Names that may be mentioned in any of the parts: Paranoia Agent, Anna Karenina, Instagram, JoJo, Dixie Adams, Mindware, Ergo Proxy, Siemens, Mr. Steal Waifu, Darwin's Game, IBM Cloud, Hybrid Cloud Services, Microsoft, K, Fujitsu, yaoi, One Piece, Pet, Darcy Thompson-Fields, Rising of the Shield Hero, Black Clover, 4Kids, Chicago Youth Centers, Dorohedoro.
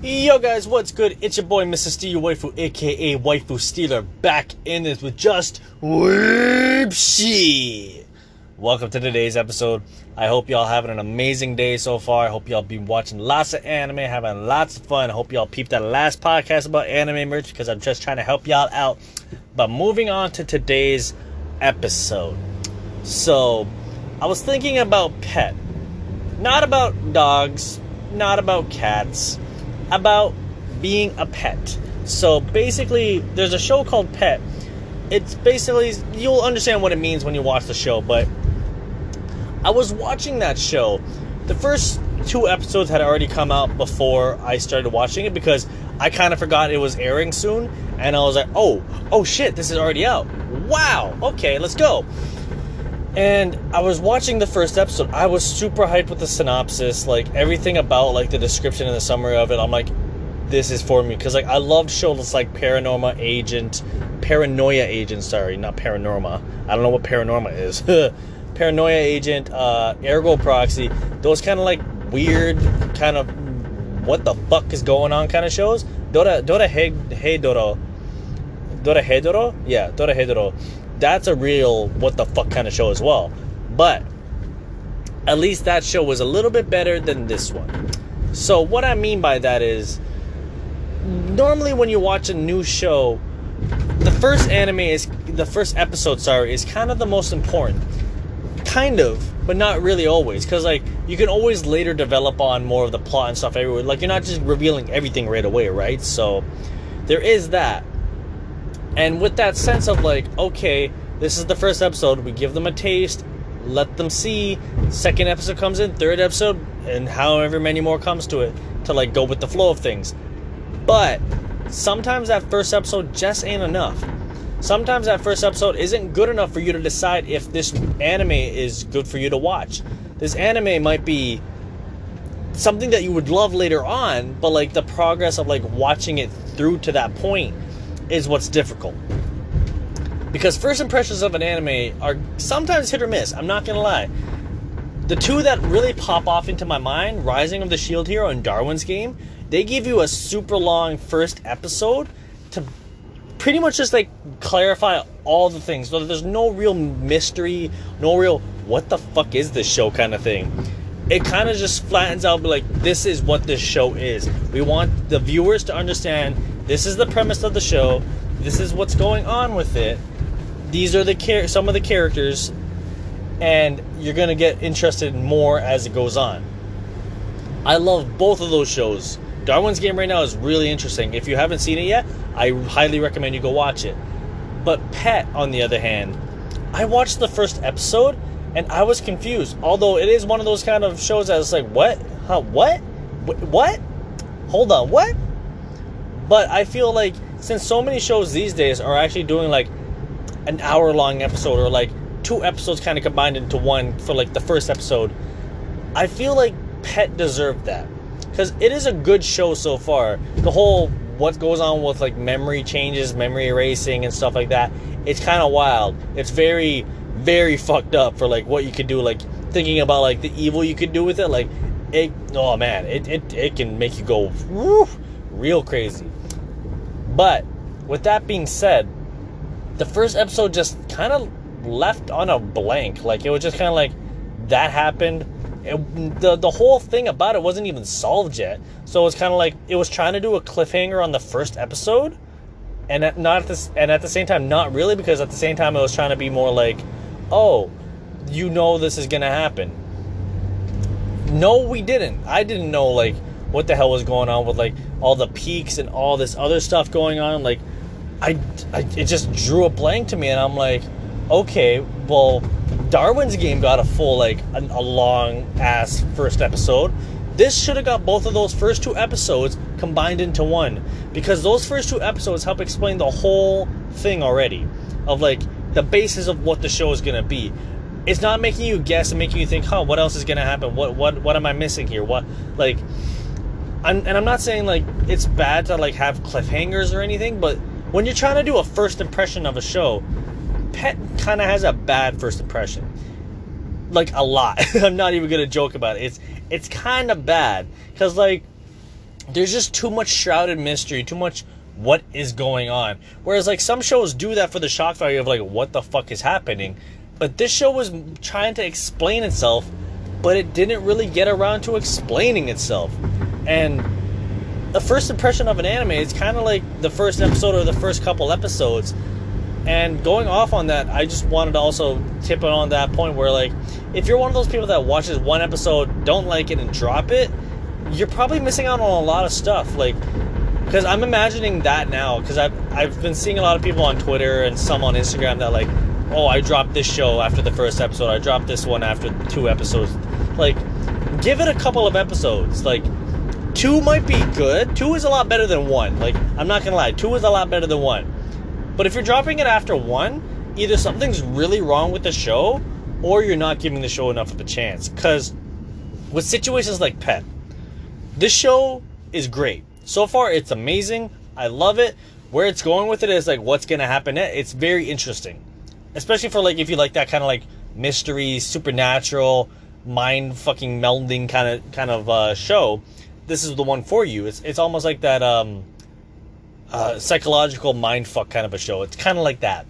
Yo guys, what's good? It's your boy Mr. Steal Waifu, aka Waifu Stealer, back in this with just weeb shit. Welcome to today's episode. I hope y'all having an amazing day so far. I hope y'all been watching lots of anime, having lots of fun. I hope y'all peeped that last podcast about anime merch because I'm just trying to help y'all out. But moving on to today's episode. So, I was thinking about Pet. Not about dogs, not about cats, about being a pet. So basically, there's a show called Pet. It's basically, you'll understand what it means when you watch the show, but I was watching that show. The first two episodes had already come out before I started watching it because I kind of forgot it was airing soon, and I was like, oh shit, this is already out. Wow, okay, let's go. And I was watching the first episode. I was super hyped with the synopsis, like everything about like the description and the summary of it. I'm like, this is for me, because like I loved shows like Paranoia Agent, Ergo Proxy, those kind of like weird kind of what the fuck is going on kind of shows. Dorohedoro. That's a real what the fuck kind of show as well. But at least that show was a little bit better than this one. So what I mean by that is, normally when you watch a new show, the first episode is kind of the most important. Kind of, but not really always. Because like you can always later develop on more of the plot and stuff everywhere. Like you're not just revealing everything right away, right? So there is that. And with that sense of like, okay, this is the first episode. We give them a taste. Let them see. Second episode comes in. Third episode. And however many more comes to it. To like go with the flow of things. But sometimes that first episode just ain't enough. Sometimes that first episode isn't good enough for you to decide if this anime is good for you to watch. This anime might be something that you would love later on. But like the progress of like watching it through to that point is what's difficult, because first impressions of an anime are sometimes hit or miss. I'm not gonna lie, the two that really pop off into my mind, Rising of the Shield Hero and Darwin's Game, they give you a super long first episode to pretty much just like clarify all the things, so there's no real mystery, no real what the fuck is this show kind of thing. It kind of just flattens out, like, this is what this show is. We want the viewers to understand this is the premise of the show. This is what's going on with it. These are the some of the characters. And you're going to get interested more as it goes on. I love both of those shows. Darwin's Game right now is really interesting. If you haven't seen it yet, I highly recommend you go watch it. But Pet, on the other hand, I watched the first episode and I was confused. Although it is one of those kind of shows that's like, what? Huh? What? What? Hold on, what? But I feel like since so many shows these days are actually doing like an hour-long episode or like two episodes kind of combined into one for like the first episode, I feel like Pet deserved that. Because it is a good show so far. The whole what goes on with like memory changes, memory erasing and stuff like that, it's kind of wild. It's very, very fucked up for like what you could do, like thinking about like the evil you could do with it. Like, it, oh man, it can make you go woo, real crazy. But with that being said, the first episode just kind of left on a blank. Like, it was just kind of like, that happened. The whole thing about it wasn't even solved yet. So it was kind of like, it was trying to do a cliffhanger on the first episode. And at the same time, not really. Because at the same time, it was trying to be more like, oh, you know this is going to happen. No, we didn't. I didn't know, like, what the hell was going on with, like, all the peaks and all this other stuff going on. Like, it just drew a blank to me, and I'm like, okay, well, Darwin's Game got a full, like, a long-ass first episode. This should have got both of those first two episodes combined into one, because those first two episodes help explain the whole thing already of, like, the basis of what the show is going to be. It's not making you guess and making you think, huh, what else is going to happen? What am I missing here? What, like, I'm not saying, like, it's bad to, like, have cliffhangers or anything, but when you're trying to do a first impression of a show, Pet kind of has a bad first impression. Like, a lot. I'm not even going to joke about it. It's kind of bad. Because, like, there's just too much shrouded mystery, too much what is going on. Whereas like some shows do that for the shock value of like what the fuck is happening, but this show was trying to explain itself, but it didn't really get around to explaining itself. And the first impression of an anime is kind of like the first episode or the first couple episodes. And going off on that, I just wanted to also tip it on that point where, like, if you're one of those people that watches one episode, don't like it, and drop it, you're probably missing out on a lot of stuff. Like, because I'm imagining that now, because I've been seeing a lot of people on Twitter and some on Instagram that, like, oh, I dropped this show after the first episode, I dropped this one after two episodes. Like, give it a couple of episodes. Like, two might be good. Two is a lot better than one. Like, I'm not gonna lie, two is a lot better than one. But if you're dropping it after one, either something's really wrong with the show, or you're not giving the show enough of a chance. Because with situations like Pet, this show is great. So far, it's amazing. I love it. Where it's going with it is, like, what's going to happen next. It's very interesting. Especially for, like, if you like that kind of, like, mystery, supernatural, mind-fucking melding kind of show, this is the one for you. It's almost like that psychological mindfuck kind of a show. It's kind of like that.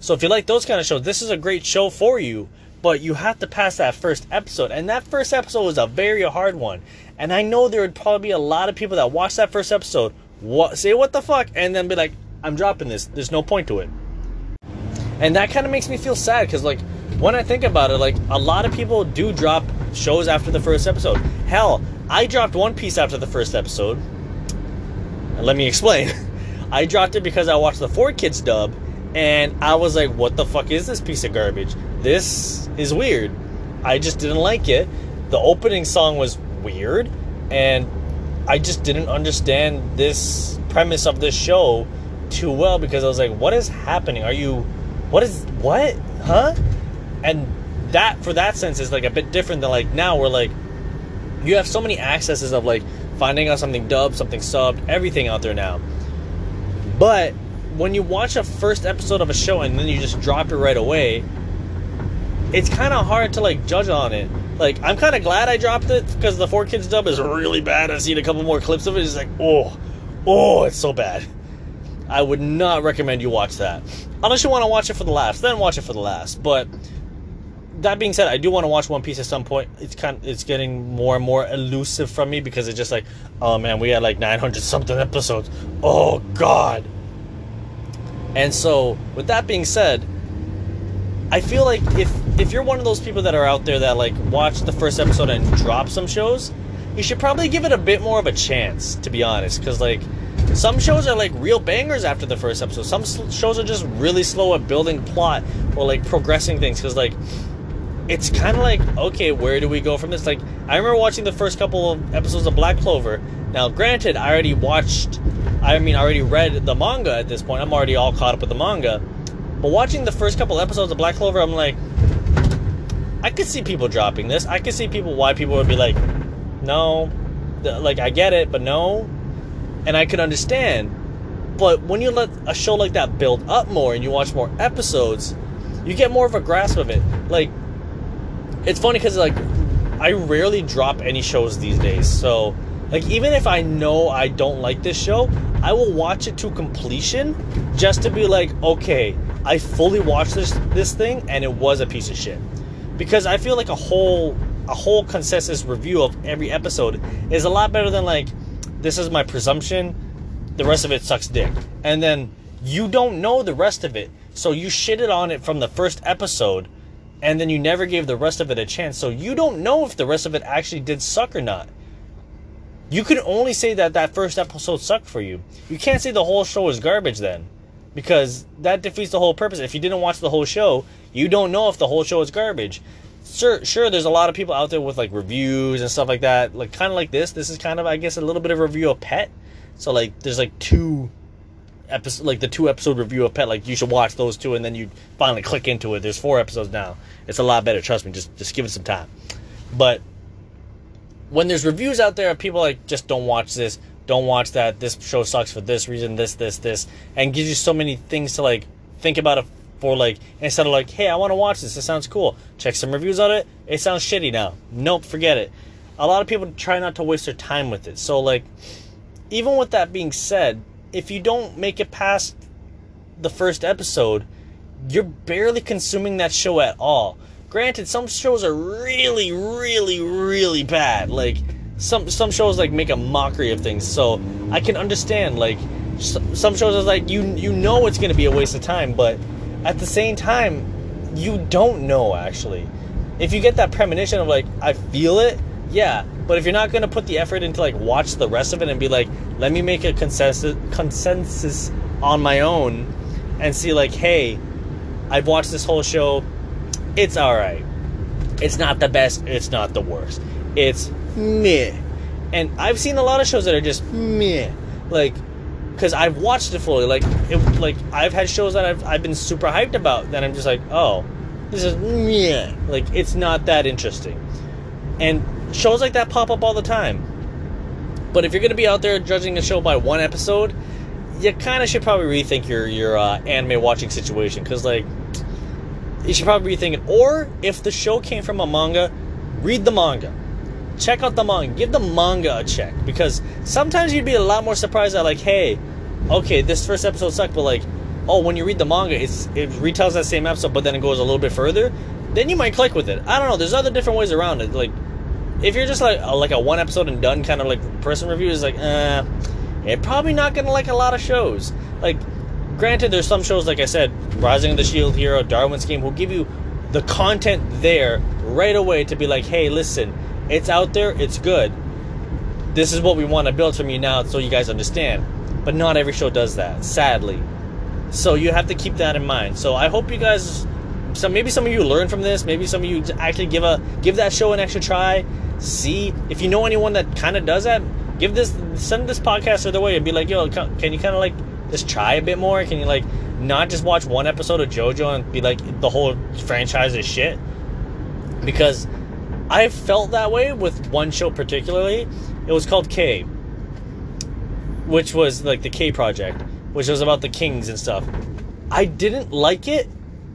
So if you like those kind of shows, this is a great show for you. But you have to pass that first episode, and that first episode was a very hard one. And I know there would probably be a lot of people that watch that first episode, say what the fuck, and then be like, I'm dropping this. There's no point to it. And that kind of makes me feel sad, because like when I think about it, like a lot of people do drop shows after the first episode. Hell, I dropped One Piece after the first episode. Let me explain. I dropped it because I watched the 4Kids dub, and I was like, what the fuck is this piece of garbage? This is weird. I just didn't like it. The opening song was weird, and I just didn't understand this premise of this show too well, because I was like, what is happening? What? And that, for that sense, is like a bit different than like now, where like you have so many accesses of like finding out something dubbed, something subbed, everything out there now. But when you watch a first episode of a show and then you just drop it right away, it's kind of hard to like judge on it. Like, I'm kind of glad I dropped it, because the 4Kids dub is really bad. I've seen a couple more clips of it. It's like, oh, it's so bad. I would not recommend you watch that. Unless you want to watch it for the laughs, then watch it for the laughs. But that being said, I do want to watch One Piece at some point. It's getting more and more elusive from me, because it's just like, oh man, we had like 900 something episodes. Oh god. And so, with that being said, I feel like if you're one of those people that are out there that like watch the first episode and drop some shows, you should probably give it a bit more of a chance, to be honest, because like some shows are like real bangers after the first episode. Some shows are just really slow at building plot or like progressing things, because like it's kind of like, okay, where do we go from this? Like, I remember watching the first couple of episodes of Black Clover. Now, granted, I already read the manga at this point. I'm already all caught up with the manga. But watching the first couple episodes of Black Clover, I'm like, I could see people dropping this. I could see why people would be like, no. Like, I get it, but no. And I could understand. But when you let a show like that build up more and you watch more episodes, you get more of a grasp of it. Like, it's funny because, like, I rarely drop any shows these days. So, like, even if I know I don't like this show, I will watch it to completion just to be like, okay, I fully watched this thing and it was a piece of shit. Because I feel like a whole consensus review of every episode is a lot better than, like, this is my presumption, the rest of it sucks dick. And then you don't know the rest of it, so you shitted on it from the first episode, and then you never gave the rest of it a chance, so you don't know if the rest of it actually did suck or not. You can only say that first episode sucked for you. You can't say the whole show is garbage then, because that defeats the whole purpose. If you didn't watch the whole show, you don't know if the whole show is garbage. Sure, there's a lot of people out there with like reviews and stuff like that, like kind of like this. This is kind of, I guess, a little bit of a review of Pet. So like, there's like the 2-episode review of Pet, like you should watch those two, and then you finally click into it. There's 4 episodes now. It's a lot better, trust me. Just give it some time. But when there's reviews out there of people like, just don't watch this, don't watch that, this show sucks for this reason, this, and gives you so many things to like think about it for, like, instead of like, hey, I want to watch this sounds cool, check some reviews on it sounds shitty now, nope, forget it. a lot of people try not to waste their time with it. So, like, even with that being said, if you don't make it past the first episode, you're barely consuming that show at all. Granted, some shows are really, really, really bad. Like, some shows, like, make a mockery of things. So, I can understand, like, some shows are like, you know it's going to be a waste of time. But at the same time, you don't know, actually. If you get that premonition of, like, I feel it, yeah. But if you're not going to put the effort into, like, watch the rest of it and be like, let me make a consensus on my own and see, like, hey, I've watched this whole show. It's alright. It's not the best. It's not the worst. It's meh. And I've seen a lot of shows that are just meh. Like, because I've watched it fully. Like I've had shows that I've been super hyped about that I'm just like, oh, this is meh. Like, it's not that interesting. And shows like that pop up all the time. But if you're going to be out there judging a show by one episode, you kind of should probably rethink your anime watching situation. Because, like, you should probably rethink it. Or, if the show came from a manga, read the manga. Check out the manga. Give the manga a check. Because sometimes you'd be a lot more surprised at, like, hey, okay, this first episode sucked. But, like, oh, when you read the manga, it retells that same episode, but then it goes a little bit further. Then you might click with it. I don't know. There's other different ways around it. Like, if you're just, like a one episode and done kind of, like, person review, is like, you're probably not going to like a lot of shows. Like, granted, there's some shows, like I said, Rising of the Shield Hero, Darwin's Game, will give you the content there right away to be like, hey, listen, it's out there, it's good. This is what we want to build from you now so you guys understand. But not every show does that, sadly. So you have to keep that in mind. So I hope you guys, maybe some of you learn from this. Maybe some of you actually give that show an extra try. See, if you know anyone that kind of does that, send this podcast their way and be like, yo, can you kind of, like, just try a bit more? Can you, like, not just watch one episode of JoJo and be like, the whole franchise is shit? Because I felt that way with one show particularly. It was called K, which was, like, the K Project, which was about the kings and stuff. I didn't like it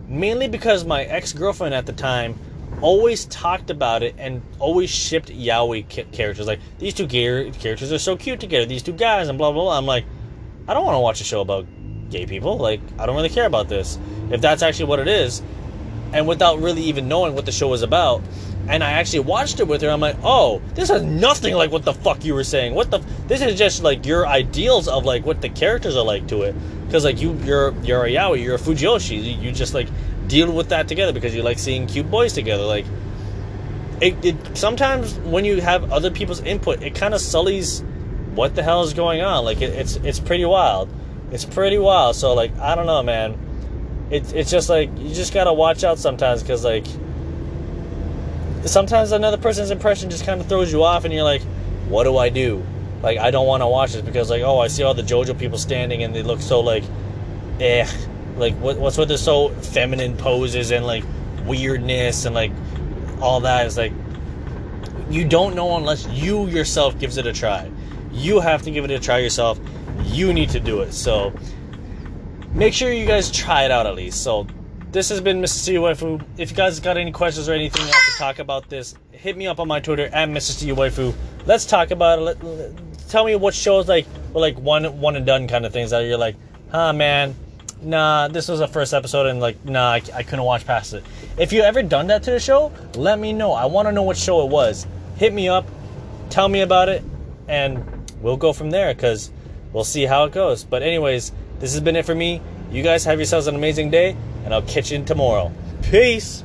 mainly because my ex-girlfriend at the time always talked about it and always shipped yaoi characters. Like, these two characters are so cute together, these two guys, and blah, blah, blah. I'm like, I don't want to watch a show about gay people. Like, I don't really care about this, if that's actually what it is. And without really even knowing what the show was about, and I actually watched it with her, I'm like, oh, this is nothing like what the fuck you were saying. This is just, like, your ideals of, like, what the characters are like to it. Because, like, you're a yaoi, you're a Fujiyoshi, you just, like, deal with that together because you like seeing cute boys together. Like, it sometimes when you have other people's input, it kind of sullies what the hell is going on. Like, it's pretty wild. It's pretty wild. So, like, I don't know, man. It's just, like, you just gotta watch out sometimes, because, like, sometimes another person's impression just kind of throws you off, and you're like, what do I do? Like, I don't want to watch this because, like, oh, I see all the JoJo people standing and they look so, like, like, what's with the so feminine poses and, like, weirdness and, like, all that. Is like, you don't know unless you yourself gives it a try. You have to give it a try yourself. You need to do it. So make sure you guys try it out at least. So this has been Mr. C Waifu. If you guys got any questions or anything else to talk about this, hit me up on my Twitter at Mr. C Waifu. Let's talk about it. Tell me what shows, like, were, like, one and done kind of things that you're like, huh, man, nah, this was the first episode and, like, nah, I couldn't watch past it. If you ever done that to the show, let me know. I want to know what show it was. Hit me up, tell me about it, and we'll go from there, because we'll see how it goes. But anyways, this has been it for me. You guys have yourselves an amazing day, and I'll catch you tomorrow. Peace!